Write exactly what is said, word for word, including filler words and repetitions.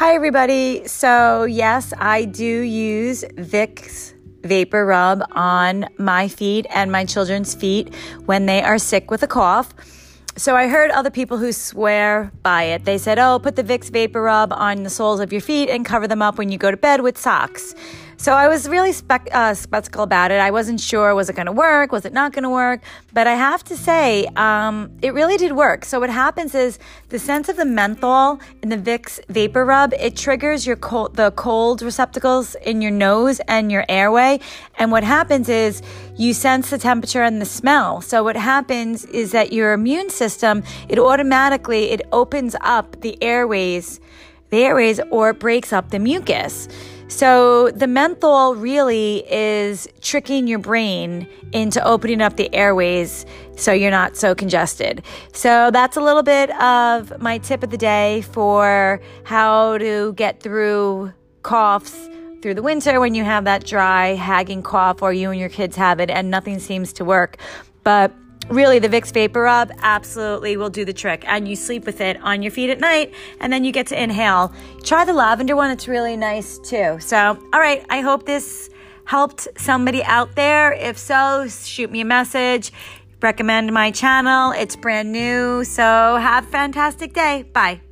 Hi everybody. So yes, I do use Vicks VapoRub on my feet and my children's feet when they are sick with a cough. So I heard other people who swear by it. They said, oh, put the Vicks VapoRub on the soles of your feet and cover them up when you go to bed with socks. So I was really spec- uh, skeptical about it. I wasn't sure, was it going to work? Was it not going to work? But I have to say, um, it really did work. So what happens is the sense of the menthol in the Vicks VapoRub, it triggers your cold, the cold receptacles in your nose and your airway. And what happens is you sense the temperature and the smell. So what happens is that your immune system, it automatically, it opens up the airways, the airways, or it breaks up the mucus. So the menthol really is tricking your brain into opening up the airways so you're not so congested. So that's a little bit of my tip of the day for how to get through coughs through the winter when you have that dry, nagging cough or you and your kids have it and nothing seems to work. But really, the Vicks VapoRub absolutely will do the trick. And you sleep with it on your feet at night, and then you get to inhale. Try the lavender one. It's really nice, too. So, all right, I hope this helped somebody out there. If so, shoot me a message. Recommend my channel. It's brand new. So have a fantastic day. Bye.